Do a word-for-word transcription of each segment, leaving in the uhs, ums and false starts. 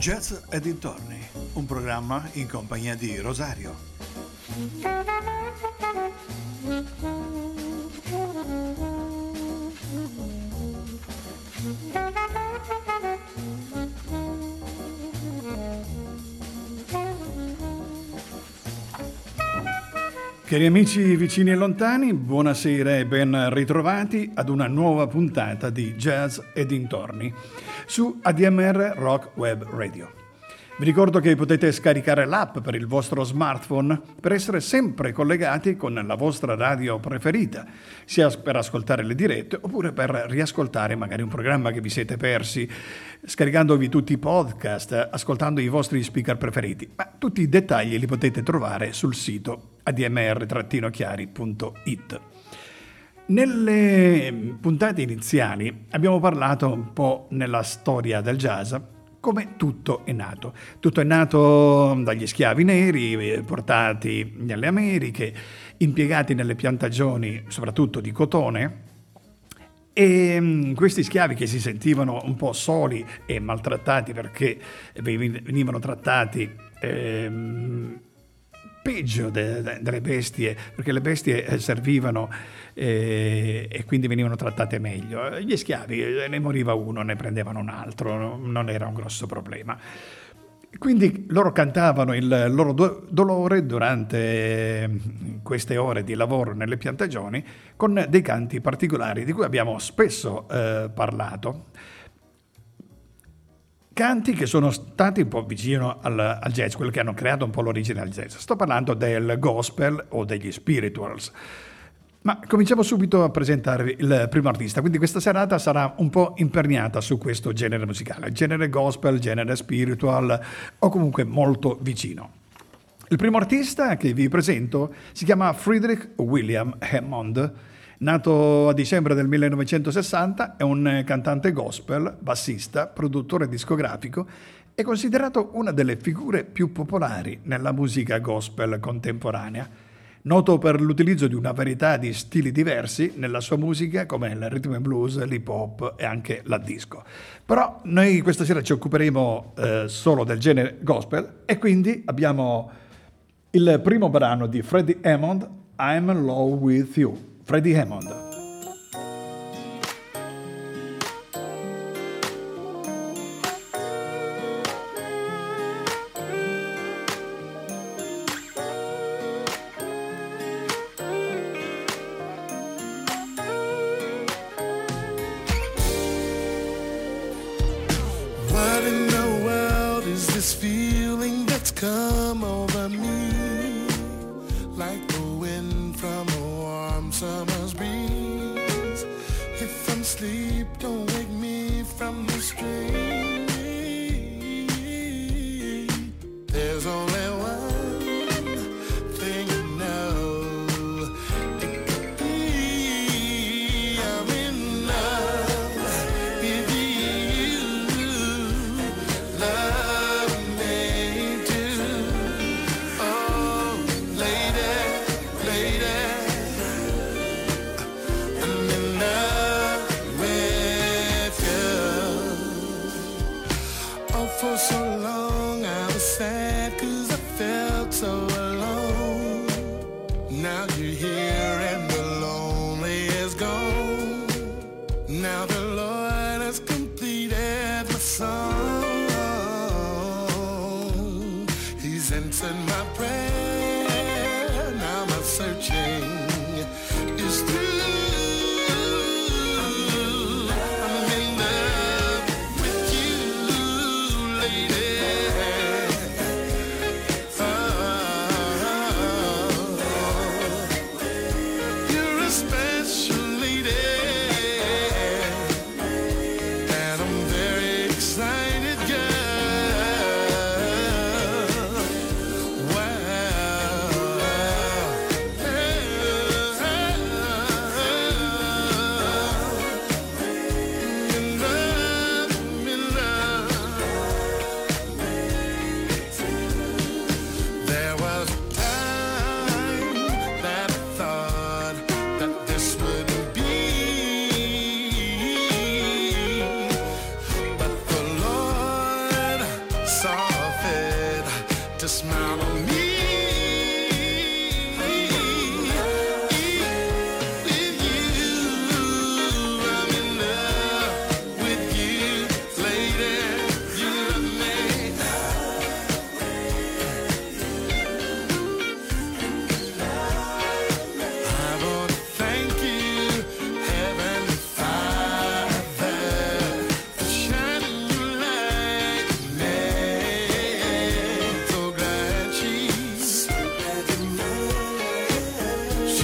Jazz e dintorni, un programma in compagnia di Rosario. Cari amici vicini e lontani, buonasera e ben ritrovati ad una nuova puntata di Jazz e dintorni su A D M R Rock Web Radio. Vi ricordo che potete scaricare l'app per il vostro smartphone per essere sempre collegati con la vostra radio preferita, sia per ascoltare le dirette oppure per riascoltare magari un programma che vi siete persi, scaricandovi tutti i podcast, ascoltando i vostri speaker preferiti. Ma tutti i dettagli li potete trovare sul sito a d m r chiari punto i t. Nelle puntate iniziali abbiamo parlato un po' nella storia del jazz, come tutto è nato. Tutto è nato dagli schiavi neri portati nelle Americhe, impiegati nelle piantagioni soprattutto di cotone, e questi schiavi che si sentivano un po' soli e maltrattati perché venivano trattati ehm, peggio de, de, delle bestie, perché le bestie servivano eh, e quindi venivano trattate meglio. Gli schiavi, ne moriva uno, ne prendevano un altro, non era un grosso problema. Quindi loro cantavano il loro do- dolore durante queste ore di lavoro nelle piantagioni con dei canti particolari di cui abbiamo spesso eh, parlato. Canti che sono stati un po' vicino al, al jazz, quello che hanno creato un po' l'origine al jazz. Sto parlando del gospel o degli spirituals. Ma cominciamo subito a presentarvi il primo artista, quindi questa serata sarà un po' imperniata su questo genere musicale, genere gospel, genere spiritual o comunque molto vicino. Il primo artista che vi presento si chiama Frederick William Hammond. Nato a dicembre del millenovecentosessanta, è un cantante gospel, bassista, produttore discografico e considerato una delle figure più popolari nella musica gospel contemporanea. Noto per l'utilizzo di una varietà di stili diversi nella sua musica, come il rhythm and blues, l'hip hop e anche la disco. Però noi questa sera ci occuperemo eh, solo del genere gospel e quindi abbiamo il primo brano di Freddie Hammond, I'm in Love With You. Freddie Hammond.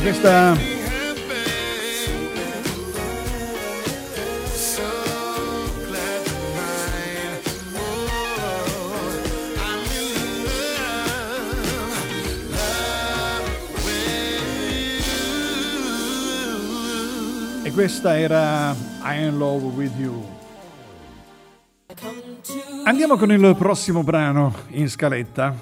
questa e questa era I'm in Love With You. Andiamo con il prossimo brano in scaletta.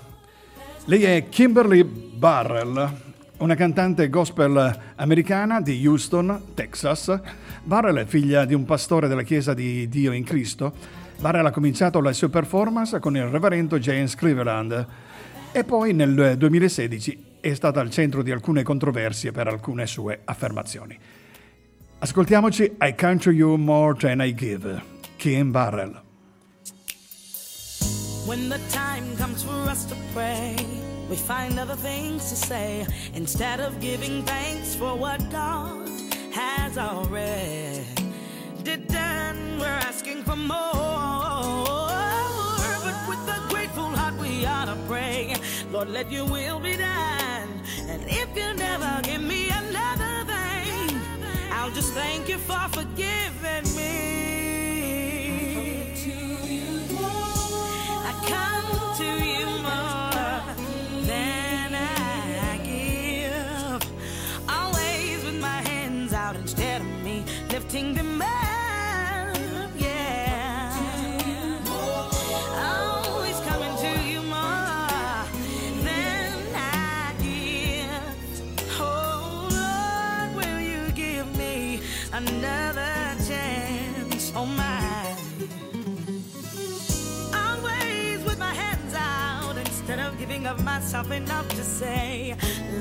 Lei è Kimberly Burrell, una cantante gospel americana di Houston, Texas. Burrell è figlia di un pastore della Chiesa di Dio in Cristo. Burrell ha cominciato la sua performance con il reverendo James Cleveland e poi nel duemilasedici è stata al centro di alcune controversie per alcune sue affermazioni. Ascoltiamoci I Country You More Than I Give, Kim Burrell. When the time comes for us to pray, we find other things to say instead of giving thanks for what God has already done. We're asking for more, but with a grateful heart we ought to pray, Lord, let your will be done. And if you never give me another thing, I'll just thank you for forgiving me. I come to you more, I come to you more than I give, always with my hands out instead of me lifting them up, yeah, always coming to you more than I give. Oh Lord, will you give me another chance, oh my, always with my hands out instead of giving up myself enough to say,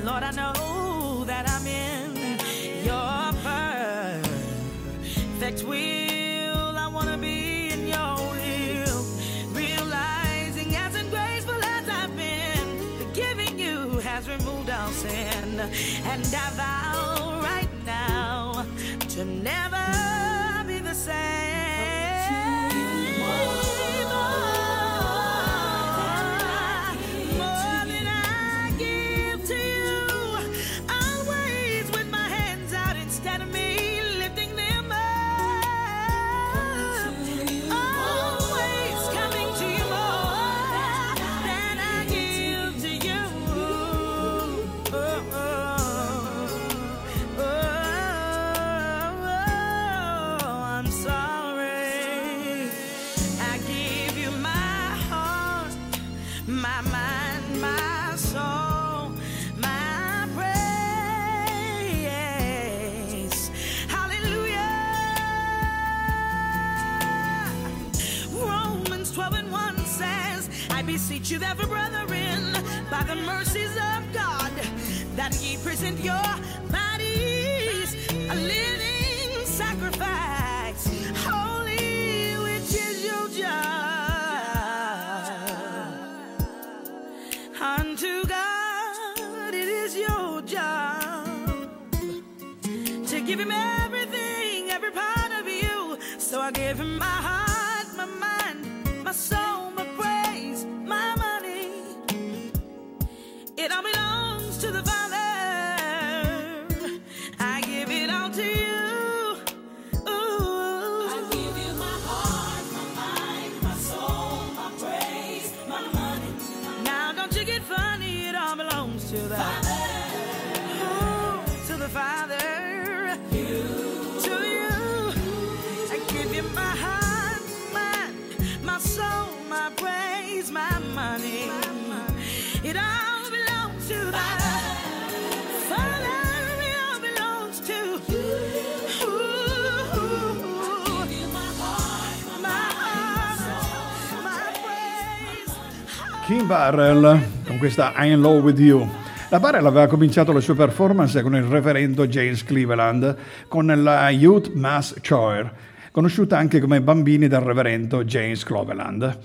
Lord, I know that I'm in your perfect will. I want to be in your will, realizing as ungraceful as I've been, forgiving you has removed all sin. And I vow right now to never be the same. More than I give to you, always with my hands out instead of me lifting them up, always coming to you more than I give to you. Oh, oh, oh, oh, I'm sorry. I give you my heart, my mind, my soul, my praise. Hallelujah. Romans twelve and one says, I beseech you therefore, brethren, by the mercies of God, that ye present your bodies a living sacrifice, holy, which is your job. Unto God it is your job to give him everything, every part of you. So I give him my heart, my mind, my soul, my praise, my money. It all belongs to the Father. I give it all to you. Ooh. I give you my heart, my mind, my soul, my praise, my money. Now don't you get funny, it all belongs to the Father. Oh, to the Father. To you. I give you my heart, mind, my soul, my praise, my money. It all belongs to the Father. It all belongs to you. My heart, my praise. Kim Burrell con questa I'm in Love With You. La Burrell aveva cominciato la sua performance con il reverendo James Cleveland con la Youth Mass Choir, conosciuta anche come Bambini del reverendo James Cleveland.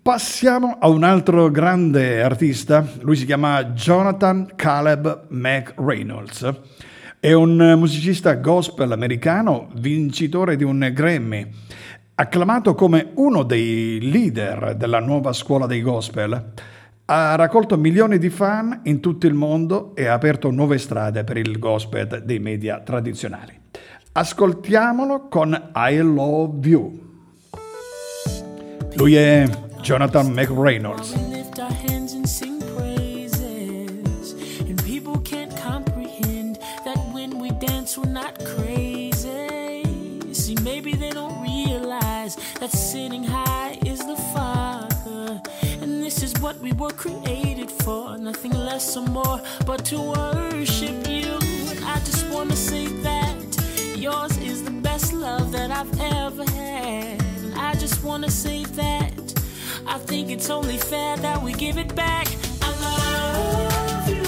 Passiamo a un altro grande artista, lui si chiama Jonathan Caleb McReynolds, è un musicista gospel americano vincitore di un Grammy, acclamato come uno dei leader della nuova scuola dei gospel. Ha raccolto milioni di fan in tutto il mondo e ha aperto nuove strade per il gospel dei media tradizionali. Ascoltiamolo con I Love You. Lui è Jonathan McReynolds. That's sitting high is the Father, and this is what we were created for, nothing less or more, but to worship you. And I just want to say that yours is the best love that I've ever had. And I just want to say that I think it's only fair that we give it back. I love you.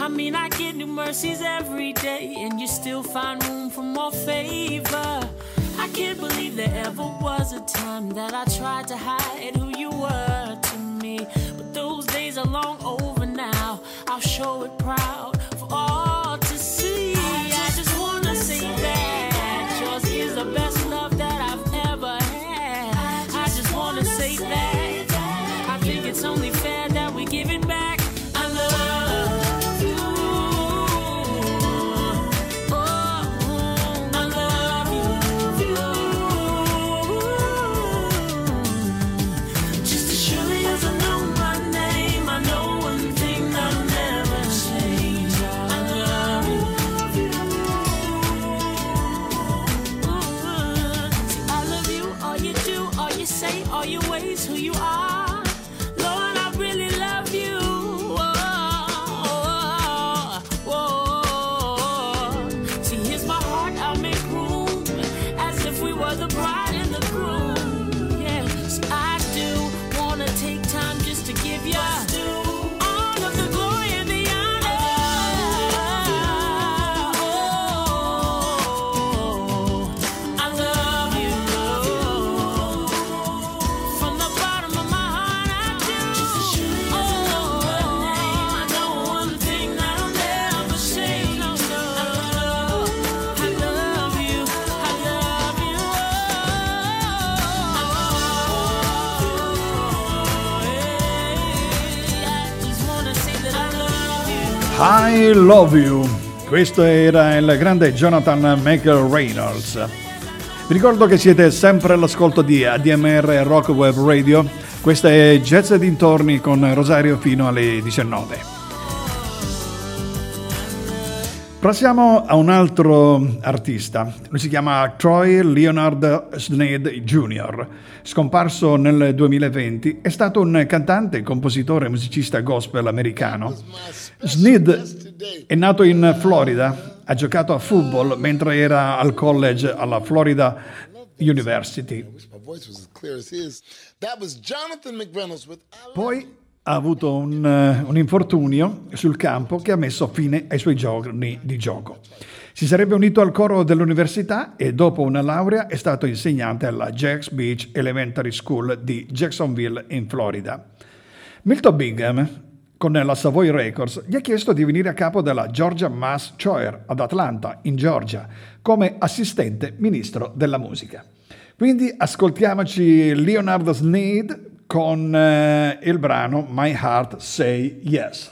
I mean, I get new mercies every day, and you still find room for more favor. I can't believe there ever was a time that I tried to hide who you were to me. But those days are long over now. I'll show it proud for all to see. I just, I just wanna, wanna say, say that, that yours is the best love that I've ever had. I just, I just wanna, wanna say, say that, that I think it's only fair that we give it back. I Love You, questo era il grande Jonathan McReynolds. Vi ricordo che siete sempre all'ascolto di A D M R Rock Web Radio, questa è Jazz e Dintorni con Rosario fino alle diciannove. Passiamo a un altro artista, lui si chiama Troy Leonard Sneed Junior, scomparso nel duemilaventi, è stato un cantante, compositore e musicista gospel americano. Sneed è nato in Florida, ha giocato a football mentre era al college alla Florida University. Poi ha avuto un, un infortunio sul campo che ha messo fine ai suoi giorni di gioco. Si sarebbe unito al coro dell'università e dopo una laurea è stato insegnante alla Jack's Beach Elementary School di Jacksonville in Florida. Milton Bingham, con la Savoy Records, gli ha chiesto di venire a capo della Georgia Mass Choir ad Atlanta, in Georgia, come assistente ministro della musica. Quindi ascoltiamoci Leonard Sneed con eh, il brano My Heart Say Yes.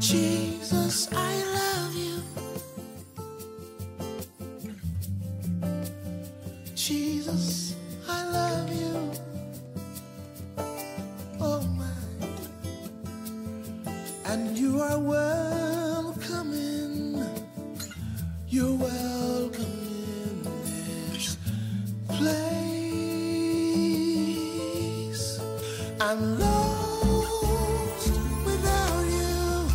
Jesus, I love you. Jesus, I love you. Oh my. And you are welcome in, you're welcome in this place. I'm lost without you,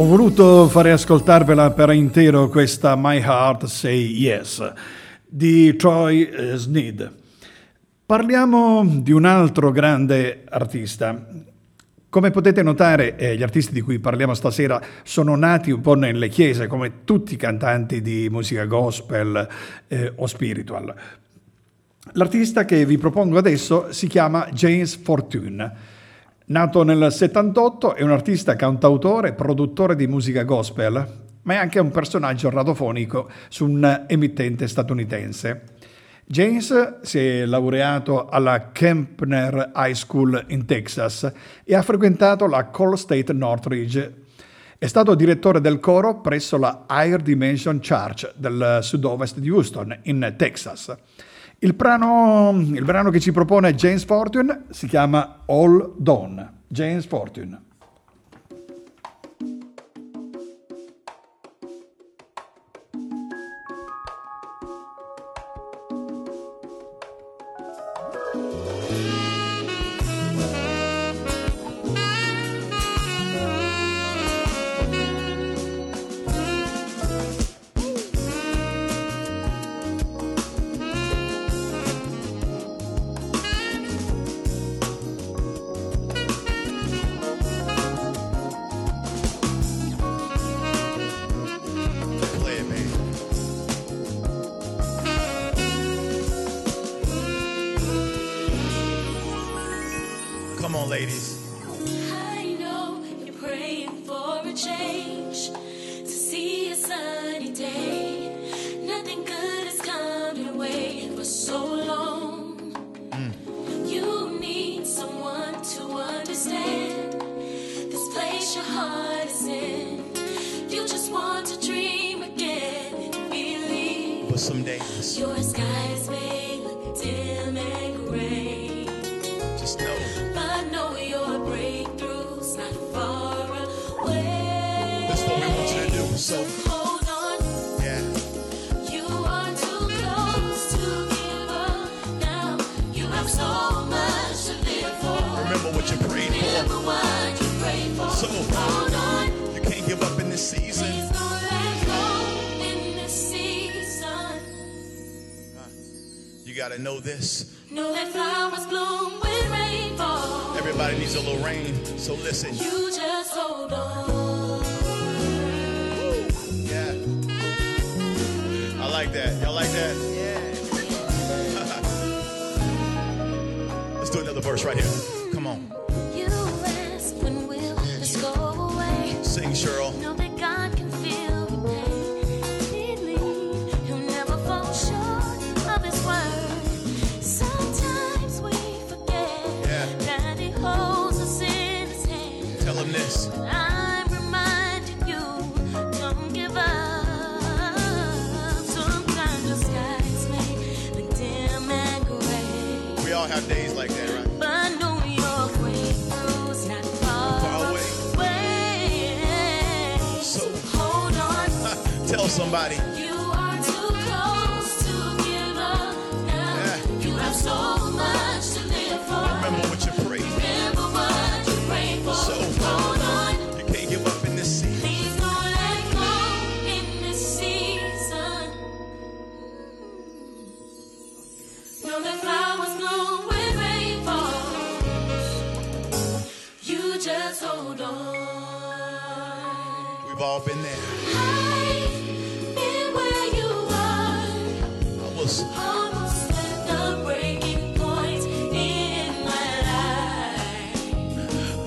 Ho voluto fare ascoltarvela per intero questa My Heart Say Yes di Troy Sneed. Parliamo di un altro grande artista. Come potete notare, eh, gli artisti di cui parliamo stasera sono nati un po' nelle chiese, come tutti i cantanti di musica gospel eh, o spiritual. L'artista che vi propongo adesso si chiama James Fortune. Nato nel settantotto, è un artista, cantautore, produttore di musica gospel, ma è anche un personaggio radiofonico su un emittente statunitense. James si è laureato alla Kempner High School in Texas e ha frequentato la Cal State Northridge. È stato direttore del coro presso la Higher Dimension Church del sud-ovest di Houston, in Texas. Il brano, il brano che ci propone James Fortune si chiama All Dawn. James Fortune. Someday your sky is made look dim and gray. just know. I know your breakthrough's not far away. That's what we want you to do. So hold on. Yeah. You are too close to give up now. You have so much to live for. Remember what you prayed for. Remember what you prayed for. So hold on. You can't give up in this season. Please don't let go in this season. You gotta know this. Know that flowers bloom with rain falls. Everybody needs a little rain, so listen. You just hold on. Woo. Yeah. I like that. Y'all like that? Yeah. Let's do another verse right here. Come on. You ask when will this go away? Sing, Cheryl. Know that God can feel the pain. Believe He'll never fall short of His word. This. I'm reminding you, don't give up. Sometimes the skies may look dim and gray. We all have days like that, right? But know your breakthrough's not far, far away. away. So hold on. Tell somebody. You are too close to give up now. Yeah. You have so much to live for. I remember what you prayed. Remember what you prayed for. So we've all been there. I've been where you are. I was almost at the breaking point in my life.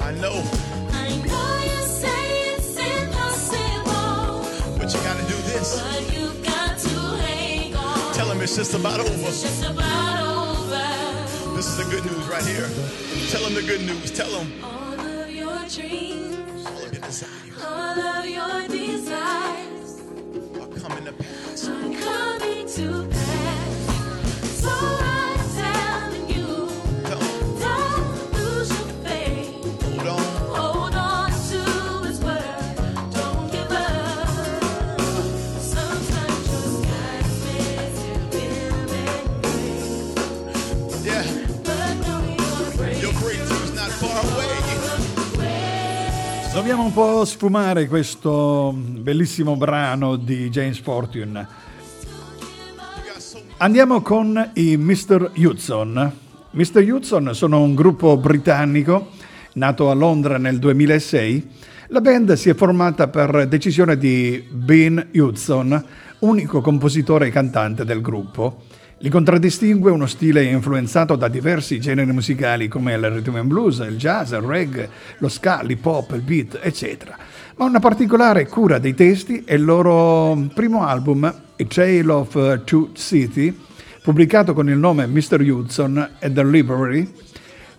I know. I know you say it's impossible. But you gotta do this. But you got to hang on. Tell him it's just about over. It's just about over. This is the good news right here. Tell him the good news. Tell him. All of your dreams. All of your desires. All of your desires are coming to pass. Are coming to pass. So I'm telling you, don't, don't lose your faith. Hold on. Hold on to His word. Don't give up. Sometimes your skies may still be dim and gray. Yeah. But know your breakthrough. Your breakthrough's not far away. Dobbiamo un po' sfumare questo bellissimo brano di James Fortune. Andiamo con i mister Hudson. mister Hudson sono un gruppo britannico nato a Londra nel duemilasei. La band si è formata per decisione di Ben Hudson, unico compositore e cantante del gruppo. Li contraddistingue uno stile influenzato da diversi generi musicali come il rhythm and blues, il jazz, il reggae, lo ska, l'hip hop, il beat, eccetera. Ma una particolare cura dei testi è il loro primo album, A Tale of Two Cities, pubblicato con il nome mister Hudson and the Library,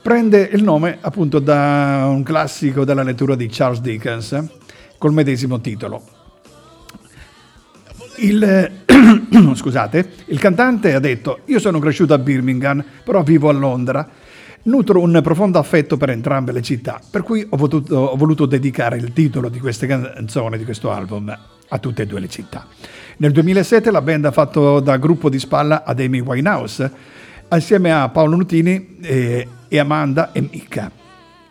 prende il nome appunto da un classico della lettura di Charles Dickens, col medesimo titolo. Il... Scusate, il cantante ha detto: io sono cresciuto a Birmingham, però vivo a Londra, nutro un profondo affetto per entrambe le città, per cui ho voluto, ho voluto dedicare il titolo di queste canzoni, di questo album, a tutte e due le città. Nel duemilasette la band ha fatto da gruppo di spalla ad Amy Winehouse, assieme a Paolo Nutini e, e Amanda e Mika.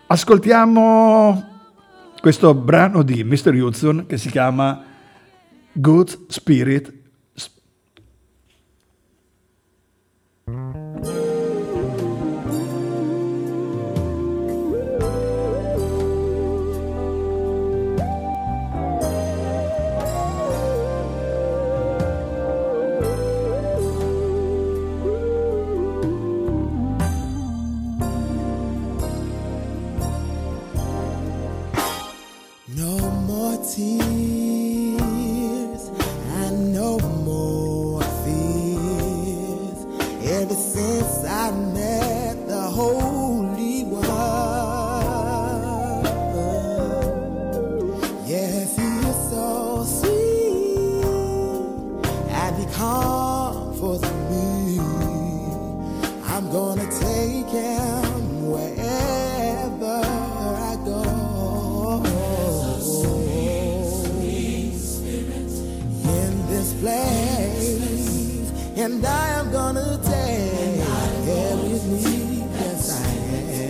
Ascoltiamo questo brano di mister Hudson che si chiama Good Spirit. Come for me, I'm gonna take him away. and I am gonna take every leap. Yes, I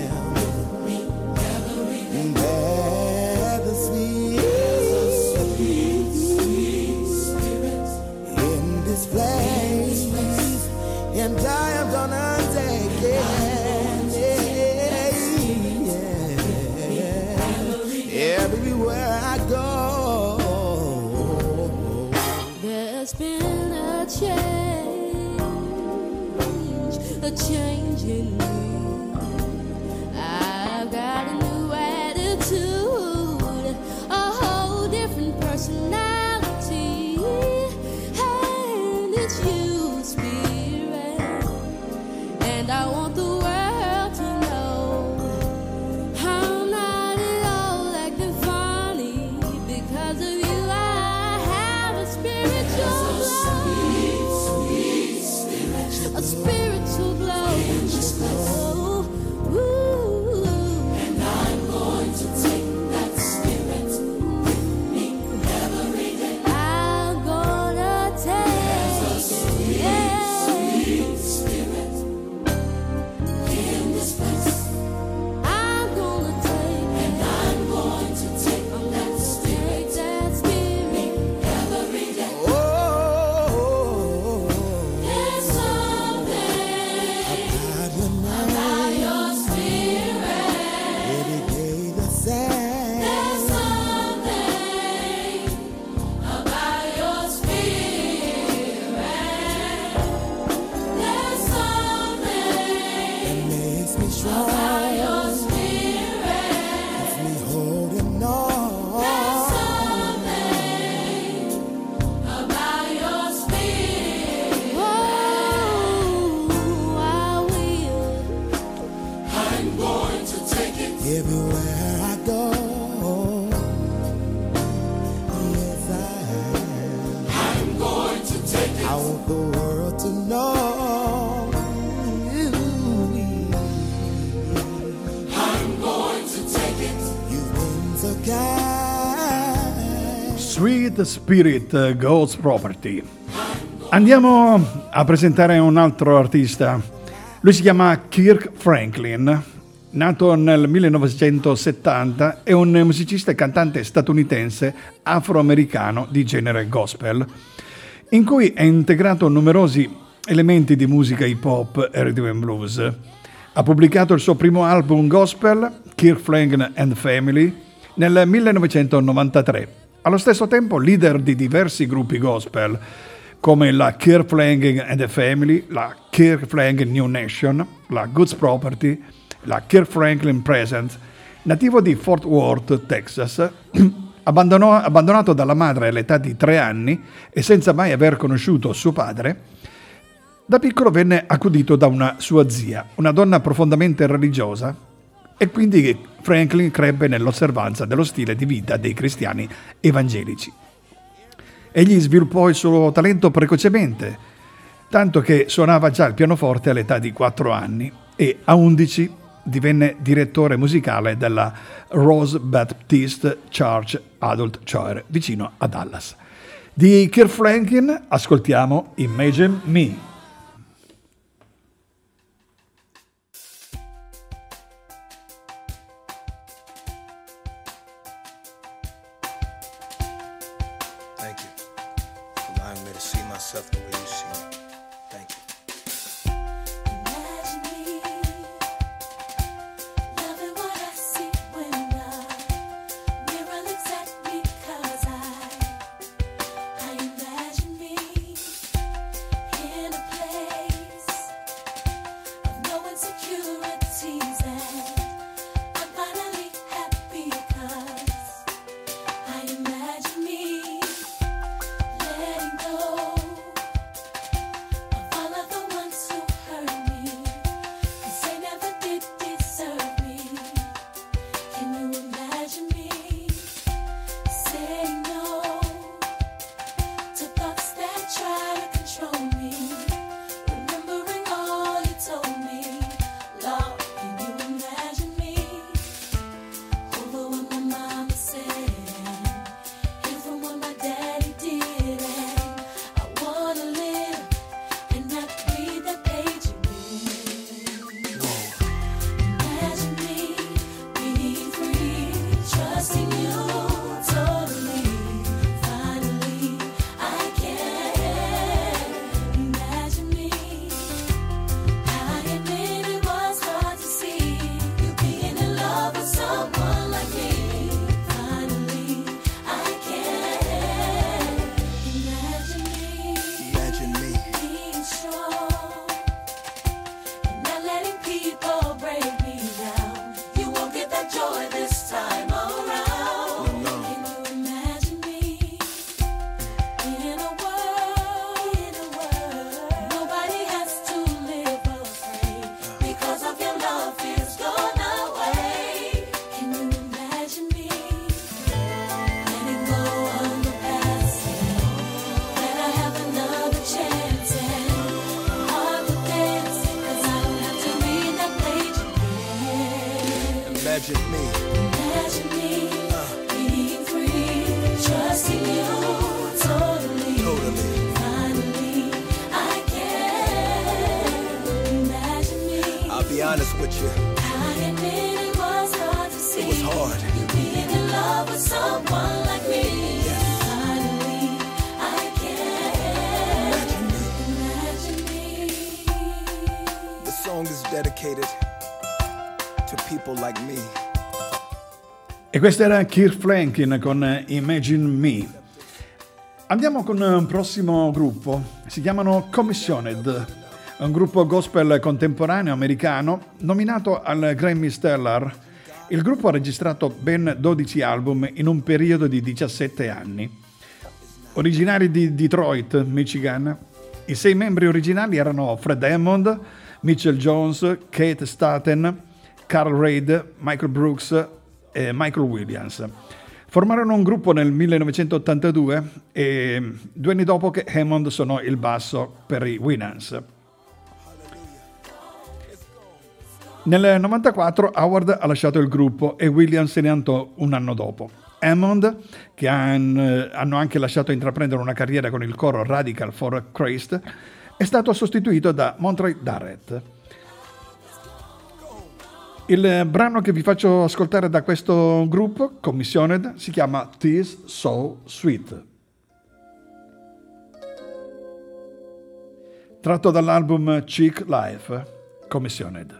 am. And there's a sweet, sweet spirit in this place, and I am gonna take it. Yeah, everywhere I go, there's been a change, a change in me. Got a new attitude, a whole different personality, and it's you, Spirit, and I want the world to know I'm not at all acting funny. Because of you I have a spiritual glow, sweet, sweet, a spiritual glow, ooh. Sweet Spirit, God's Property. Andiamo a presentare un altro artista. Lui si chiama Kirk Franklin, nato nel millenovecentosettanta, è un musicista e cantante statunitense afroamericano di genere gospel, in cui è integrato numerosi elementi di musica hip hop e rhythm and blues. Ha pubblicato il suo primo album gospel, Kirk Franklin and Family, nel millenovecentonovantatré. Allo stesso tempo leader di diversi gruppi gospel, come la Kirk Franklin and the Family, la Kirk Franklin New Nation, la God's Property, la Kirk Franklin Present. Nativo di Fort Worth, Texas, abbandonò, abbandonato dalla madre all'età di tre anni e senza mai aver conosciuto suo padre, da piccolo venne accudito da una sua zia, una donna profondamente religiosa, e quindi Franklin crebbe nell'osservanza dello stile di vita dei cristiani evangelici. Egli sviluppò il suo talento precocemente, tanto che suonava già il pianoforte all'età di quattro anni e a undici divenne direttore musicale della Rose Baptist Church Adult Choir vicino a Dallas. Di Kirk Franklin ascoltiamo Imagine Me. In a Imagine me. Imagine me uh. being free, trusting you totally. Totally. Finally, I can. Imagine me. I'll be honest with you. I admit it was hard to see. It was hard. You being in love with someone like me. Yes. Finally, I can. Imagine me. Imagine me. The song is dedicated. E questo era Kirk Franklin con Imagine Me. Andiamo con un prossimo gruppo, si chiamano Commissioned, un gruppo gospel contemporaneo americano nominato al Grammy Stellar. Il gruppo ha registrato ben dodici album in un periodo di diciassette anni. Originari di Detroit, Michigan, i sei membri originali erano Fred Hammond, Mitchell Jones, Kate Staten, Carl Reid, Michael Brooks e Michael Williams. Formarono un gruppo nel millenovecentottantadue e due anni dopo che Hammond suonò il basso per i Winans. Nel novantaquattro Howard ha lasciato il gruppo e Williams se ne andò un anno dopo. Hammond, che han, hanno anche lasciato intraprendere una carriera con il coro Radical for Christ, è stato sostituito da Monterey Barrett. Il brano che vi faccio ascoltare da questo gruppo, Commissioned, si chiama "Tis So Sweet", tratto dall'album Chick Life, Commissioned.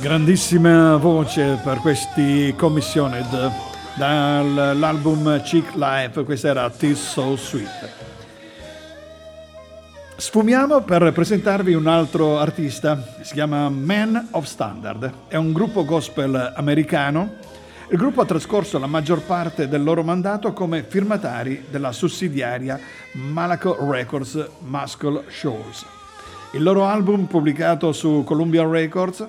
Grandissima voce per questi Commissioned, dall'album Chick Life, questa era "Tis So Sweet". Sfumiamo per presentarvi un altro artista, si chiama Men of Standard, è un gruppo gospel americano. Il gruppo ha trascorso la maggior parte del loro mandato come firmatari della sussidiaria Malaco Records Muscle Shoals. Il loro album, pubblicato su Columbia Records,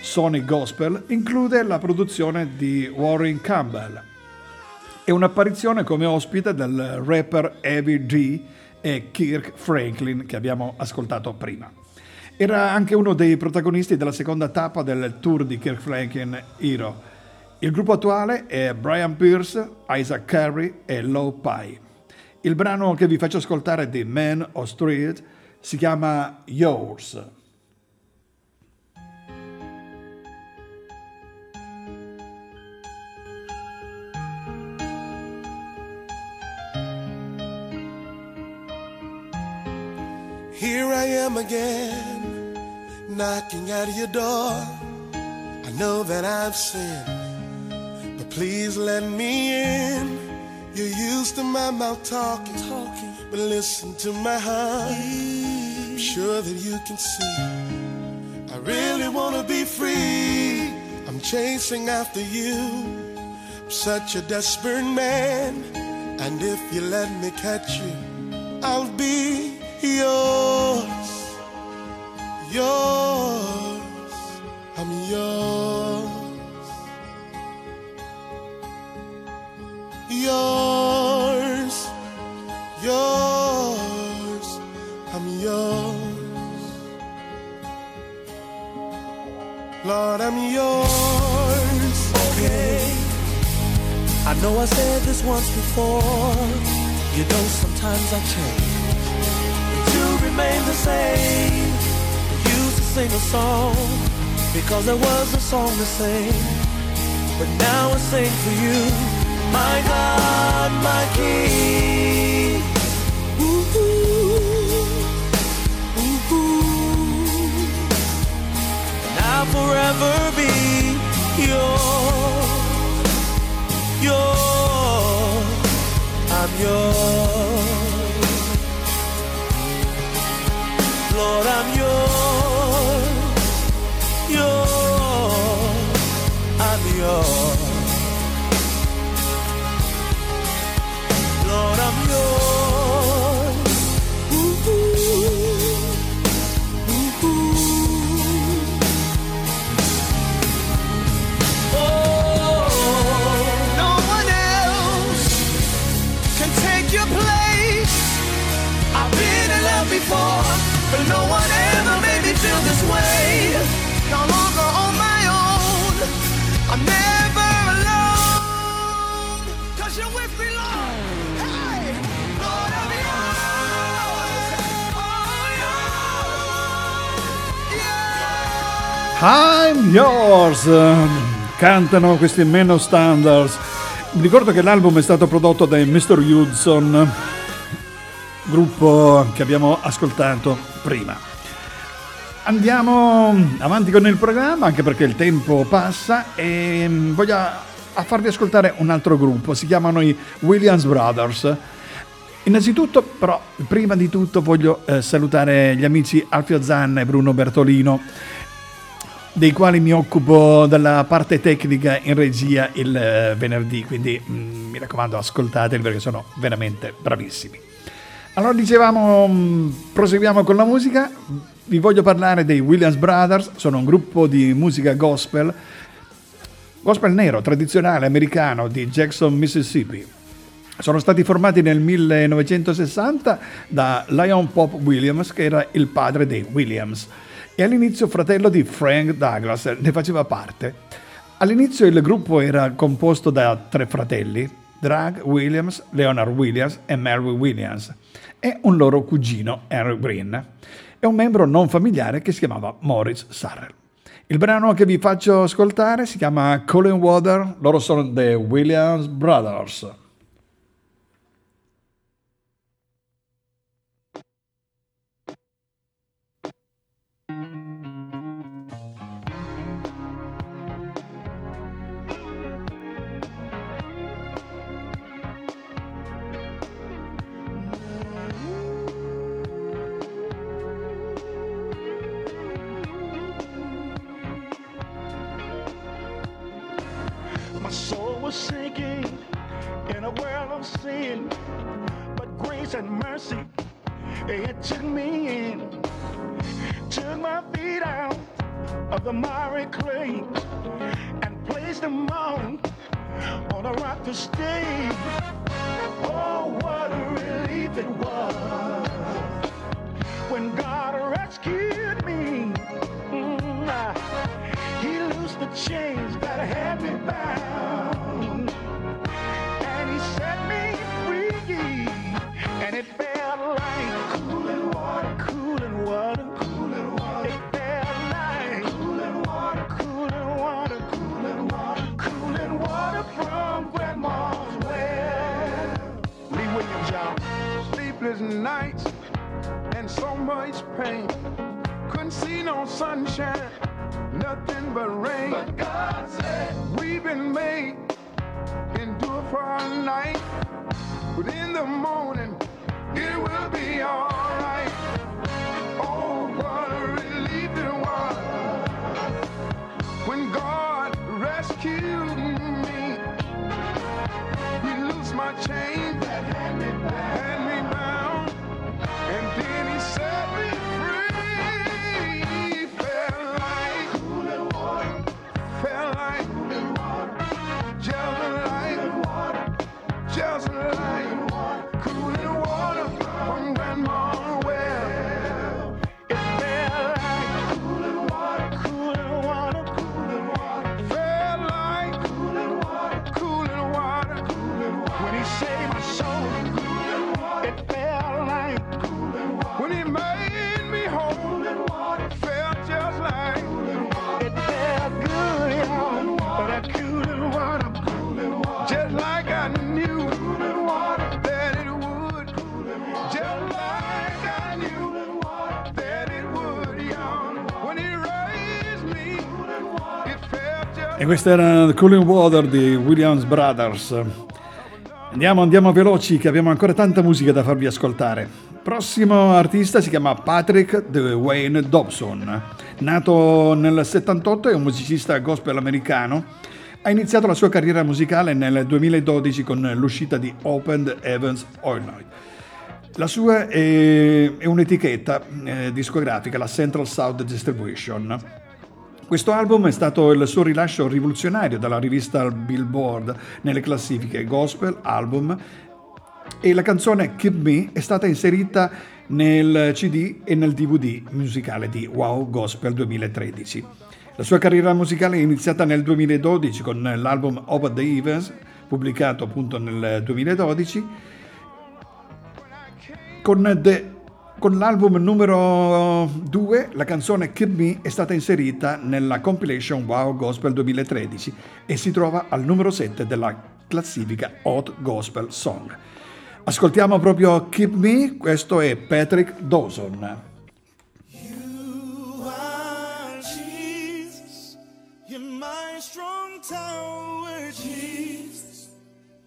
Sonic Gospel, include la produzione di Warren Campbell e un'apparizione come ospite del rapper Heavy D e Kirk Franklin, che abbiamo ascoltato prima. Era anche uno dei protagonisti della seconda tappa del tour di Kirk Franklin Hero. Il gruppo attuale è Brian Pierce, Isaac Carey e Low Pie. Il brano che vi faccio ascoltare di Man of Street si chiama Yours. Here I am again, knocking at your door. I know that I've sinned. Please let me in. You're used to my mouth talking, talking, but listen to my heart. I'm sure that you can see I really want to be free. I'm chasing after you. I'm such a desperate man. And if you let me catch you, I'll be yours. Yours. I'm yours. Yours, yours, I'm yours. Lord, I'm yours. Okay. I know I said this once before. You know sometimes I change, but you remain the same. I used to sing a song because there was a song to sing, but now I sing for you. My God, my King. Ooh, ooh, ooh, ooh. And I'll forever be yours, yours. I'm yours, Lord. I'm yours, yours. I'm yours. Lord, I'm yours. Ooh, ooh, ooh, ooh. Oh, no one else can take your place. I've been in love before, but no one ever made me feel this way. No longer on my own. I'm never alone, 'cause you're with me, Lord. I'm Yours, cantano questi Men of Standard. Mi ricordo che l'album è stato prodotto dai mister Hudson, gruppo che abbiamo ascoltato prima. Andiamo avanti con il programma, anche perché il tempo passa, e voglio a farvi ascoltare un altro gruppo, si chiamano i Williams Brothers. Innanzitutto, però, prima di tutto voglio eh, salutare gli amici Alfio Zanna e Bruno Bertolino, dei quali mi occupo della parte tecnica in regia il eh, venerdì, quindi mh, mi raccomando, ascoltateli perché sono veramente bravissimi. Allora, dicevamo, mh, proseguiamo con la musica. Vi voglio parlare dei Williams Brothers, sono un gruppo di musica gospel, gospel nero, tradizionale, americano, di Jackson, Mississippi. Sono stati formati nel millenovecentosessanta da Lion Pop Williams, che era il padre dei Williams, e all'inizio fratello di Frank Douglas, ne faceva parte. All'inizio il gruppo era composto da tre fratelli, Doug Williams, Leonard Williams e Mary Williams, e un loro cugino, Henry Green, e un membro non familiare che si chiamava Morris Sarrell. Il brano che vi faccio ascoltare si chiama Cold Water, loro sono The Williams Brothers. sinking in a world of sin, but grace and mercy, it took me in, took my feet out of the miry clay, and placed them on, on a rock to stay. Oh, what a relief it was when God rescued me. He loosed the chains that had me bound, and he set me free, and it felt like cooling water, cooling water, cooling water. It felt like cooling water, cooling water, cooling water, cooling water from Grandma's well. Lee Williams, y'all. Sleepless nights and so much pain. Couldn't see no sunshine, nothing but rain. But God said, we've been made, endure for a night, but in the morning, it will be all right. Oh, what a relief it was when God rescued me. He loosed my chains that had me bound, had me bound, and then he set me free. Just like water, cooling water from Grandma's well. It felt like cooling water, cooling water, cooling water. Felt like cooling water, cooling water, cooling water. When he saved my soul, cooling water. It felt like cooling water. When he made me whole, cooling water. Felt just like cooling water. It felt good, y'all, but I cooling water, cooling water. Just like I knew. E questa era The Cooling Water di Williams Brothers. Andiamo, andiamo veloci, che abbiamo ancora tanta musica da farvi ascoltare. Prossimo artista si chiama Patrick Dwayne Dopson. Nato nel settantotto, è un musicista gospel americano. Ha iniziato la sua carriera musicale nel duemiladodici con l'uscita di Open Heavens Oil Night. La sua è, è un'etichetta eh, discografica, la Central South Distribution. Questo album è stato il suo rilascio rivoluzionario dalla rivista Billboard nelle classifiche gospel, album, e la canzone Keep Me è stata inserita nel C D e nel D V D musicale di Wow Gospel duemilatredici. La sua carriera musicale è iniziata nel duemiladodici con l'album Over the Events, pubblicato appunto nel duemiladodici, con The Con l'album numero due, la canzone Keep Me è stata inserita nella compilation Wow Gospel duemilatredici e si trova al numero sette della classifica Hot Gospel Song. Ascoltiamo proprio Keep Me, questo è Patrick Dawson. You are Jesus, you're my strong tower, Jesus,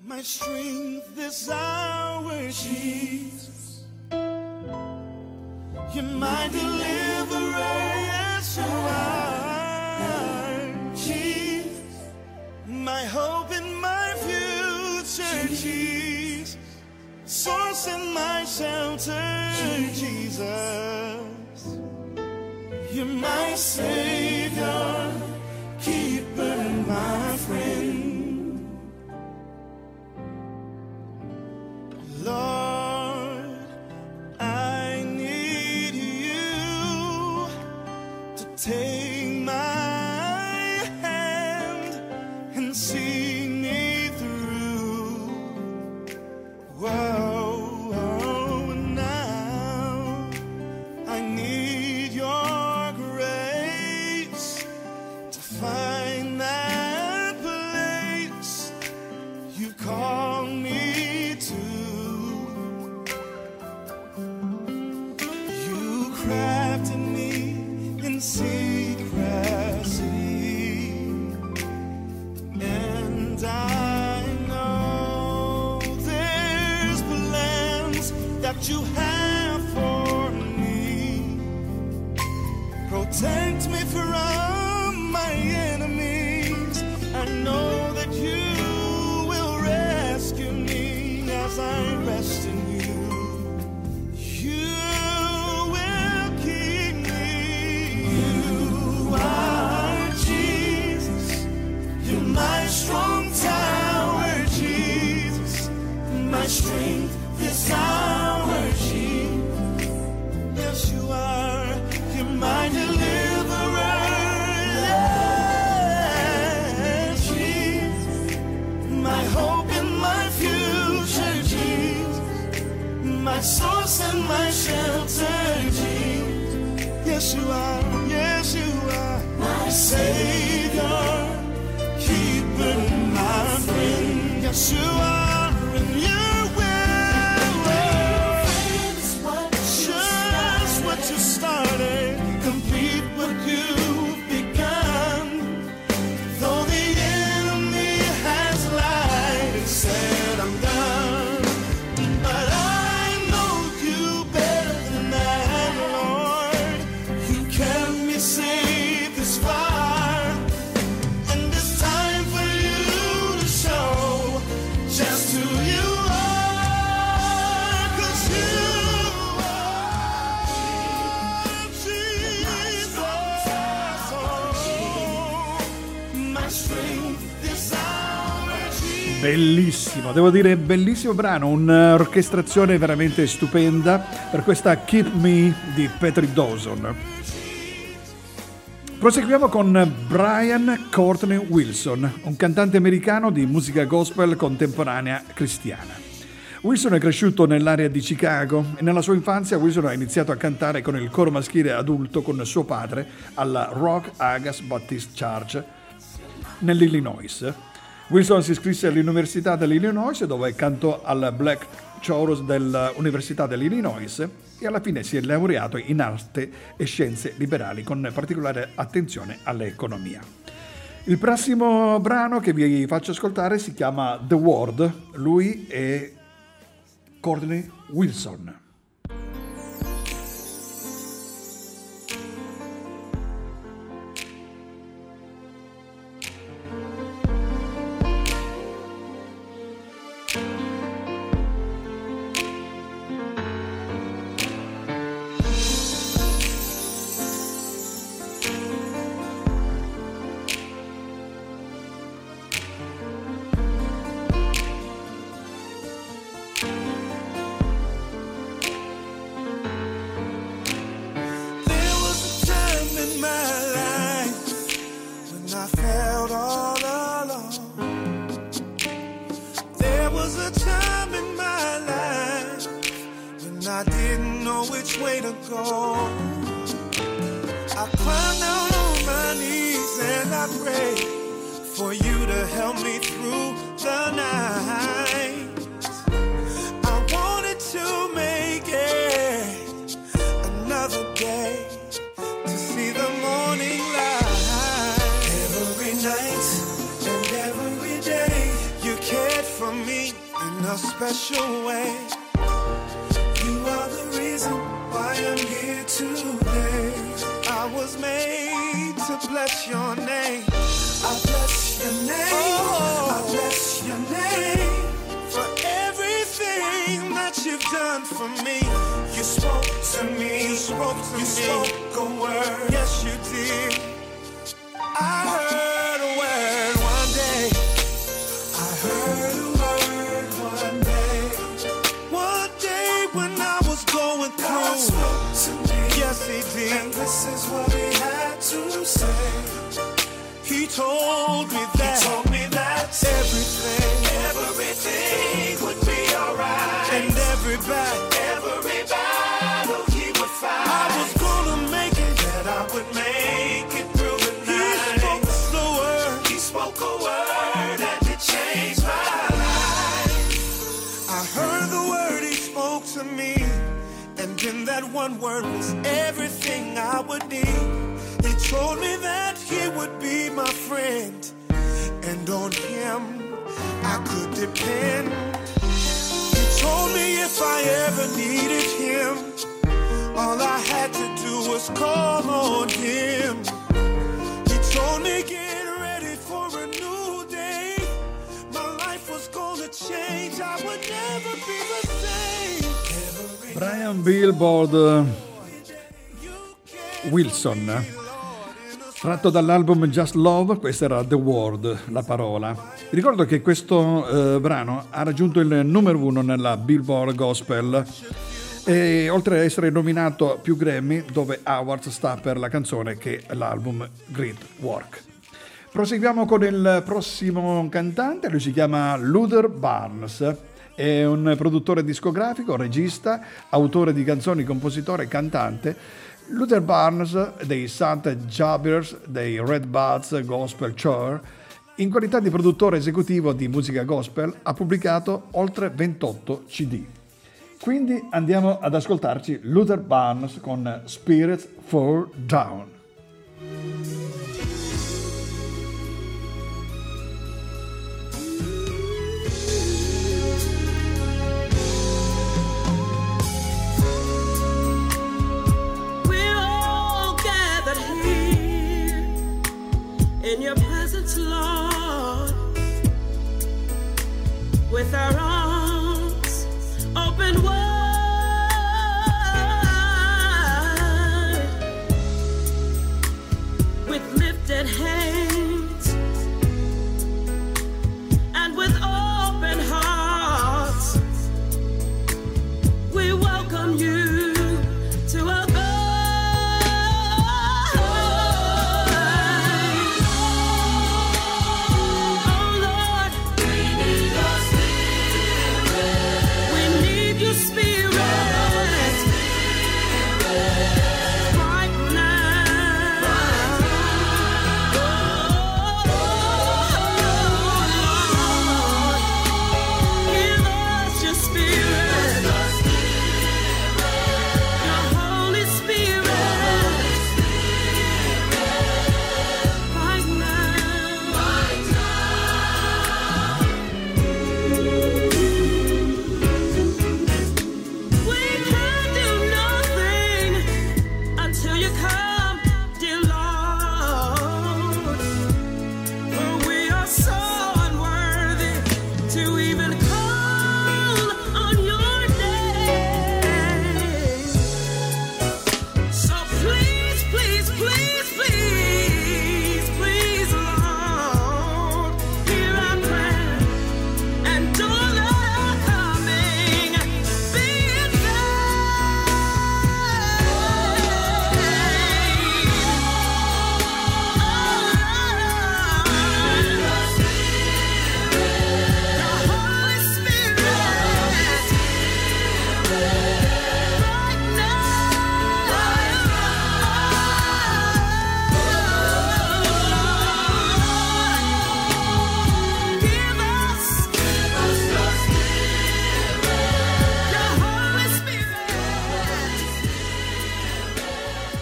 my strength this hour, Jesus. You're my deliverer, yes you are, Jesus. My hope in my future, Jesus. Source in my shelter, Jesus. You're my Savior, keeper, my friend. Lord, take my hand and see me through. Whoa, oh, now I need your grace to find that place you called me to. You crafted me in sin. You have for me, protect me from my enemies. I know that you as I rest in you. You will keep me. You are Jesus. You're my strong tower, Jesus. My strength this hour, Jesus. Yes, you are. You're my deliverer. My hope in my future, Jesus. My source and my shelter, Jesus. Yes, you are. Yes, you are. My Savior, keeper, my friend. Yes, you are. And you will. That's what you just what you started. Complete what you've begun. Though the Bellissimo, devo dire bellissimo brano, un'orchestrazione veramente stupenda per questa Keep Me di Patrick Dawson. Proseguiamo con Brian Courtney Wilson, un cantante americano di musica gospel contemporanea cristiana. Wilson è cresciuto nell'area di Chicago e nella sua infanzia Wilson ha iniziato a cantare con il coro maschile adulto con suo padre alla Rock Agas Baptist Church nell'Illinois. Wilson si iscrisse all'Università dell'Illinois, dove cantò al Black Chorus dell'Università dell'Illinois e alla fine si è laureato in arte e scienze liberali con particolare attenzione all'economia. Il prossimo brano che vi faccio ascoltare si chiama The Word, lui è Courtney Wilson. Change, I would never be. Brian Billboard Wilson, tratto dall'album Just Love. Questa era The Word, la parola. Vi ricordo che questo eh, brano ha raggiunto il numero uno nella Billboard Gospel e oltre ad essere nominato più Grammy, dove Awards sta per la canzone che è l'album Great Work. Proseguiamo con il prossimo cantante, lui si chiama Luther Barnes, è un produttore discografico, regista, autore di canzoni, compositore e cantante. Luther Barnes dei Saint Jabbers, dei Red Buds Gospel Choir, in qualità di produttore esecutivo di musica gospel, ha pubblicato oltre ventotto C D. Quindi andiamo ad ascoltarci Luther Barnes con Spirits Fall Down. In your presence, Lord, with our arms open wide, with lifted hands and with open hearts, we welcome you to our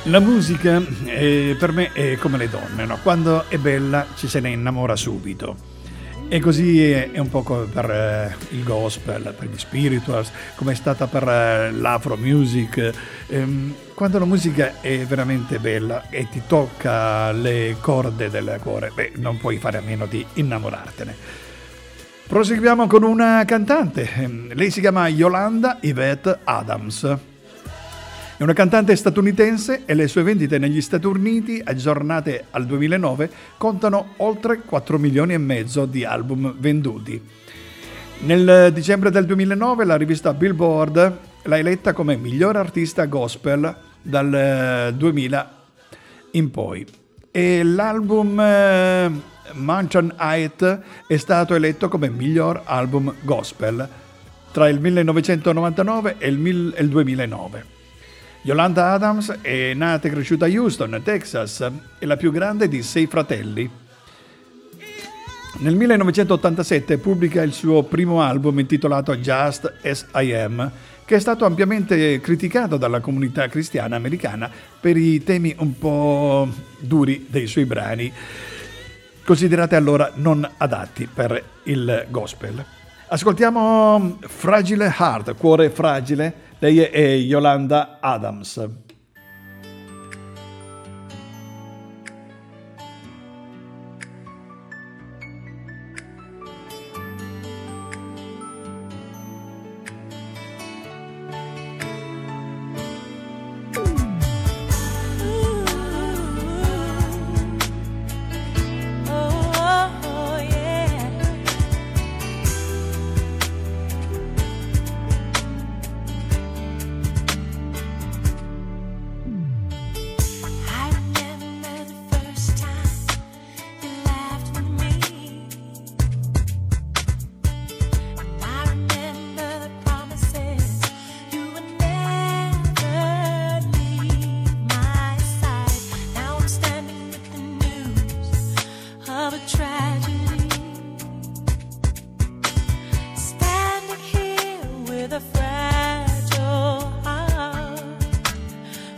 La musica eh, per me è come le donne, no? Quando è bella ci se ne innamora subito, e così è, è un po' come per eh, il gospel, per gli spirituals, come è stata per eh, l'afro music. Ehm, quando la musica è veramente bella e ti tocca le corde del cuore, beh, non puoi fare a meno di innamorartene. Proseguiamo con una cantante, ehm, lei si chiama Yolanda Yvette Adams. È una cantante statunitense e le sue vendite negli Stati Uniti, aggiornate al duemilanove, contano oltre quattro milioni e mezzo di album venduti. Nel dicembre del duemilanove la rivista Billboard l'ha eletta come miglior artista gospel dal duemila in poi. E l'album eh, Mansion Heights è stato eletto come miglior album gospel tra il millenovecentonovantanove e il duemilanove. Yolanda Adams è nata e cresciuta a Houston, Texas, è la più grande di sei fratelli. Nel millenovecentottantasette pubblica il suo primo album intitolato Just As I Am, che è stato ampiamente criticato dalla comunità cristiana americana per i temi un po' duri dei suoi brani, considerati allora non adatti per il gospel. Ascoltiamo Fragile Heart, Cuore Fragile. Lei è Yolanda Adams.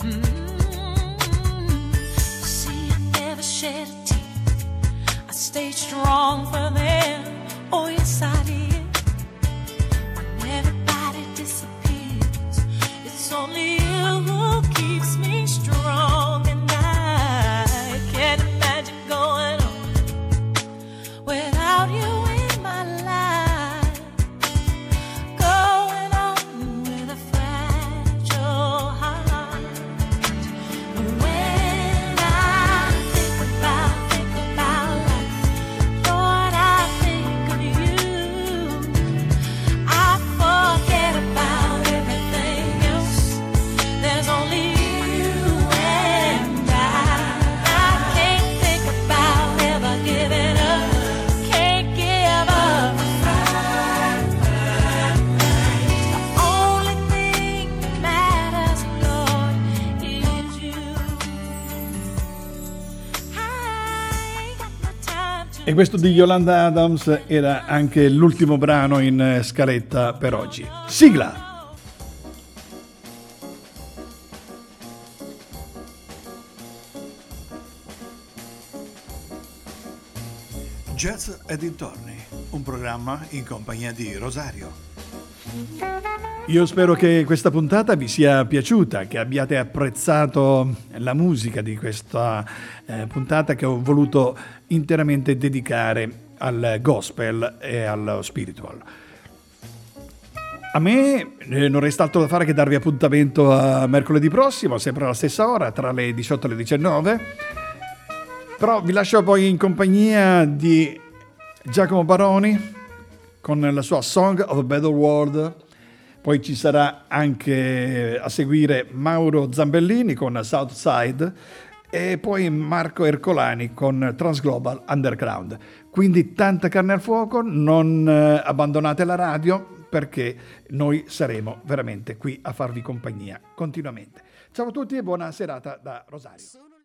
Mm-hmm. See, I never shed a tear. I stayed strong for them. Oh, yes, I did. When everybody disappears, it's only you who keeps me strong. And I can't imagine going on without you in my life. Going on with a fragile heart. When I think about, think about life, Lord, I think of you. I forget about everything else. There's only you and I. I can't think about ever giving up. Can't give up the fight. The only thing that matters, Lord, is you. I ain't got no time to. E questo di Yolanda Adams era anche l'ultimo brano in scaletta per oggi. Sigla! Jazz e dintorni, un programma in compagnia di Rosario. Io spero che questa puntata vi sia piaciuta, che abbiate apprezzato la musica di questa eh, puntata che ho voluto interamente dedicare al gospel e allo spiritual. A me eh, non resta altro da fare che darvi appuntamento a mercoledì prossimo, sempre alla stessa ora, tra le diciotto e le diciannove. Però vi lascio poi in compagnia di Giacomo Baroni con la sua Song of a Better World. Poi ci sarà anche a seguire Mauro Zambellini con Southside e poi Marco Ercolani con Transglobal Underground. Quindi tanta carne al fuoco, non abbandonate la radio perché noi saremo veramente qui a farvi compagnia continuamente. Ciao a tutti e buona serata da Rosario.